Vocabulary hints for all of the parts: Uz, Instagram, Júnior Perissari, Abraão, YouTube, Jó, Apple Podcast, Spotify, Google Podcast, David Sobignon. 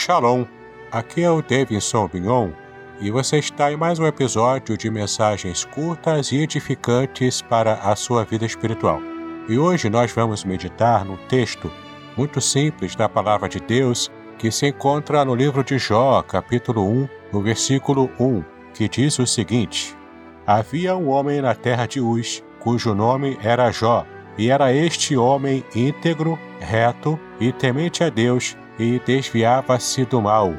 Shalom, aqui é o David Sobignon e você está em mais um episódio de mensagens curtas e edificantes para a sua vida espiritual. E hoje nós vamos meditar num texto muito simples da Palavra de Deus que se encontra no livro de Jó, capítulo 1, no versículo 1, que diz o seguinte: Havia um homem na terra de Uz, cujo nome era Jó, e era este homem íntegro, reto e temente a Deus, e desviava-se do mal.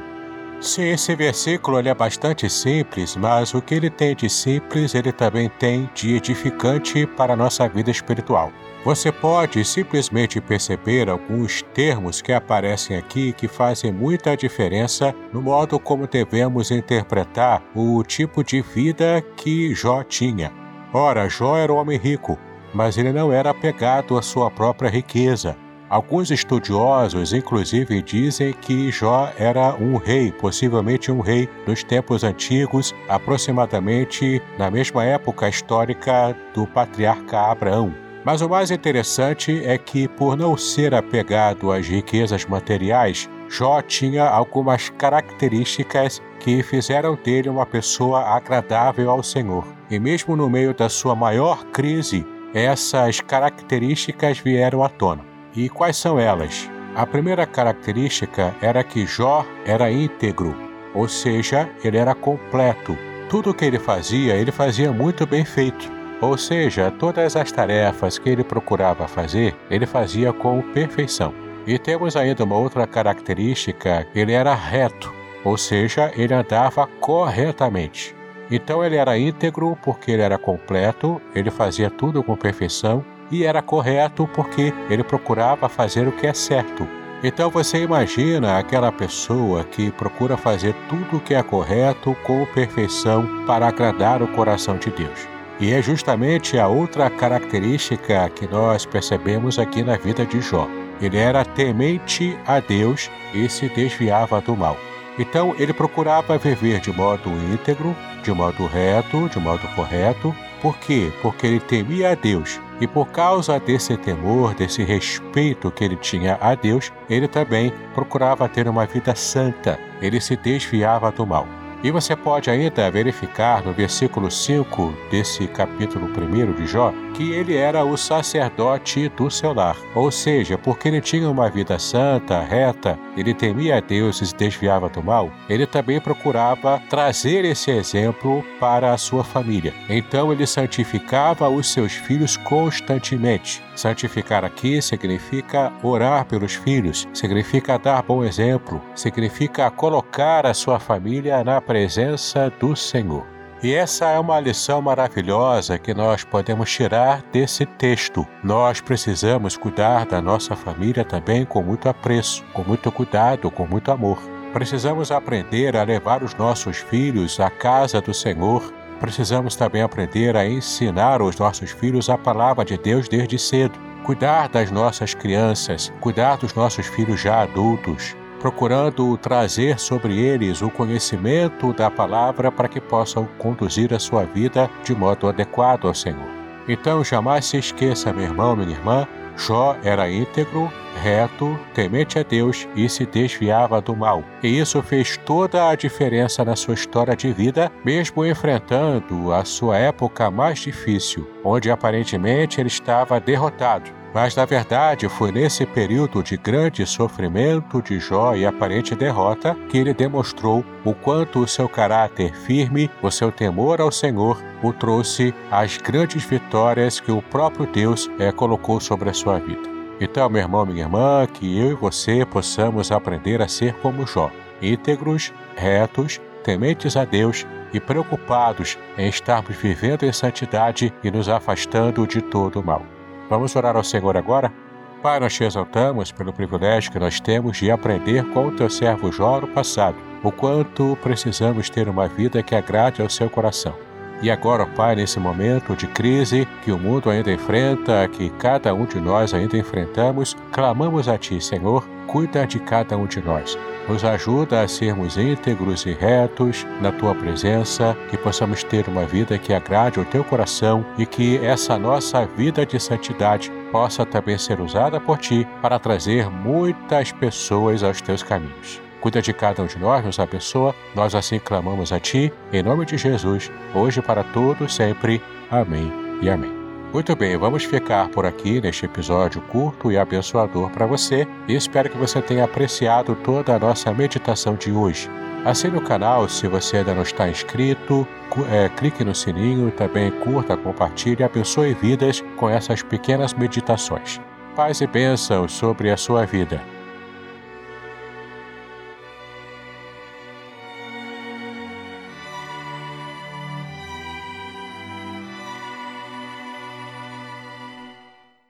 Sim, esse versículo ele é bastante simples, mas o que ele tem de simples, ele também tem de edificante para a nossa vida espiritual. Você pode simplesmente perceber alguns termos que aparecem aqui que fazem muita diferença no modo como devemos interpretar o tipo de vida que Jó tinha. Ora, Jó era um homem rico, mas ele não era apegado à sua própria riqueza. Alguns estudiosos, inclusive, dizem que Jó era um rei, possivelmente um rei dos tempos antigos, aproximadamente na mesma época histórica do patriarca Abraão. Mas o mais interessante é que, por não ser apegado às riquezas materiais, Jó tinha algumas características que fizeram dele uma pessoa agradável ao Senhor. E mesmo no meio da sua maior crise, essas características vieram à tona. E quais são elas? A primeira característica era que Jó era íntegro, ou seja, ele era completo. Tudo o que ele fazia muito bem feito. Ou seja, todas as tarefas que ele procurava fazer, ele fazia com perfeição. E temos ainda uma outra característica, ele era reto, ou seja, ele andava corretamente. Então ele era íntegro porque ele era completo, ele fazia tudo com perfeição, e era correto porque ele procurava fazer o que é certo. Então você imagina aquela pessoa que procura fazer tudo o que é correto com perfeição para agradar o coração de Deus. E é justamente a outra característica que nós percebemos aqui na vida de Jó. Ele era temente a Deus e se desviava do mal. Então ele procurava viver de modo íntegro, de modo reto, de modo correto. Por quê? Porque ele temia a Deus. E por causa desse temor, desse respeito que ele tinha a Deus, ele também procurava ter uma vida santa. Ele se desviava do mal. E você pode ainda verificar no versículo 5 desse capítulo 1 de Jó, que ele era o sacerdote do seu lar. Ou seja, porque ele tinha uma vida santa, reta, ele temia a Deus e se desviava do mal, ele também procurava trazer esse exemplo para a sua família. Então ele santificava os seus filhos constantemente. Santificar aqui significa orar pelos filhos, significa dar bom exemplo, significa colocar a sua família na presença do Senhor. E essa é uma lição maravilhosa que nós podemos tirar desse texto. Nós precisamos cuidar da nossa família também com muito apreço, com muito cuidado, com muito amor. Precisamos aprender a levar os nossos filhos à casa do Senhor. Precisamos também aprender a ensinar os nossos filhos a palavra de Deus desde cedo. Cuidar das nossas crianças, cuidar dos nossos filhos já adultos, procurando trazer sobre eles o conhecimento da palavra para que possam conduzir a sua vida de modo adequado ao Senhor. Então jamais se esqueça, meu irmão, minha irmã, Jó era íntegro, reto, temente a Deus e se desviava do mal. E isso fez toda a diferença na sua história de vida, mesmo enfrentando a sua época mais difícil, onde aparentemente ele estava derrotado. Mas, na verdade, foi nesse período de grande sofrimento de Jó e aparente derrota que ele demonstrou o quanto o seu caráter firme, o seu temor ao Senhor, o trouxe às grandes vitórias que o próprio Deus colocou sobre a sua vida. Então, meu irmão, minha irmã, que eu e você possamos aprender a ser como Jó, íntegros, retos, tementes a Deus e preocupados em estarmos vivendo em santidade e nos afastando de todo o mal. Vamos orar ao Senhor agora? Pai, nós te exaltamos pelo privilégio que nós temos de aprender com o teu servo Jó no passado, o quanto precisamos ter uma vida que agrade ao seu coração. E agora, Pai, nesse momento de crise que o mundo ainda enfrenta, que cada um de nós ainda enfrentamos, clamamos a ti, Senhor, cuida de cada um de nós. Nos ajuda a sermos íntegros e retos na Tua presença, que possamos ter uma vida que agrade ao Teu coração e que essa nossa vida de santidade possa também ser usada por Ti para trazer muitas pessoas aos Teus caminhos. Cuida de cada um de nós, nos abençoa. Nós assim clamamos a Ti, em nome de Jesus, hoje para todos sempre. Amém e amém. Muito bem, vamos ficar por aqui neste episódio curto e abençoador para você. E espero que você tenha apreciado toda a nossa meditação de hoje. Assine o canal se você ainda não está inscrito, clique no sininho, também curta, compartilhe, abençoe vidas com essas pequenas meditações. Paz e bênçãos sobre a sua vida.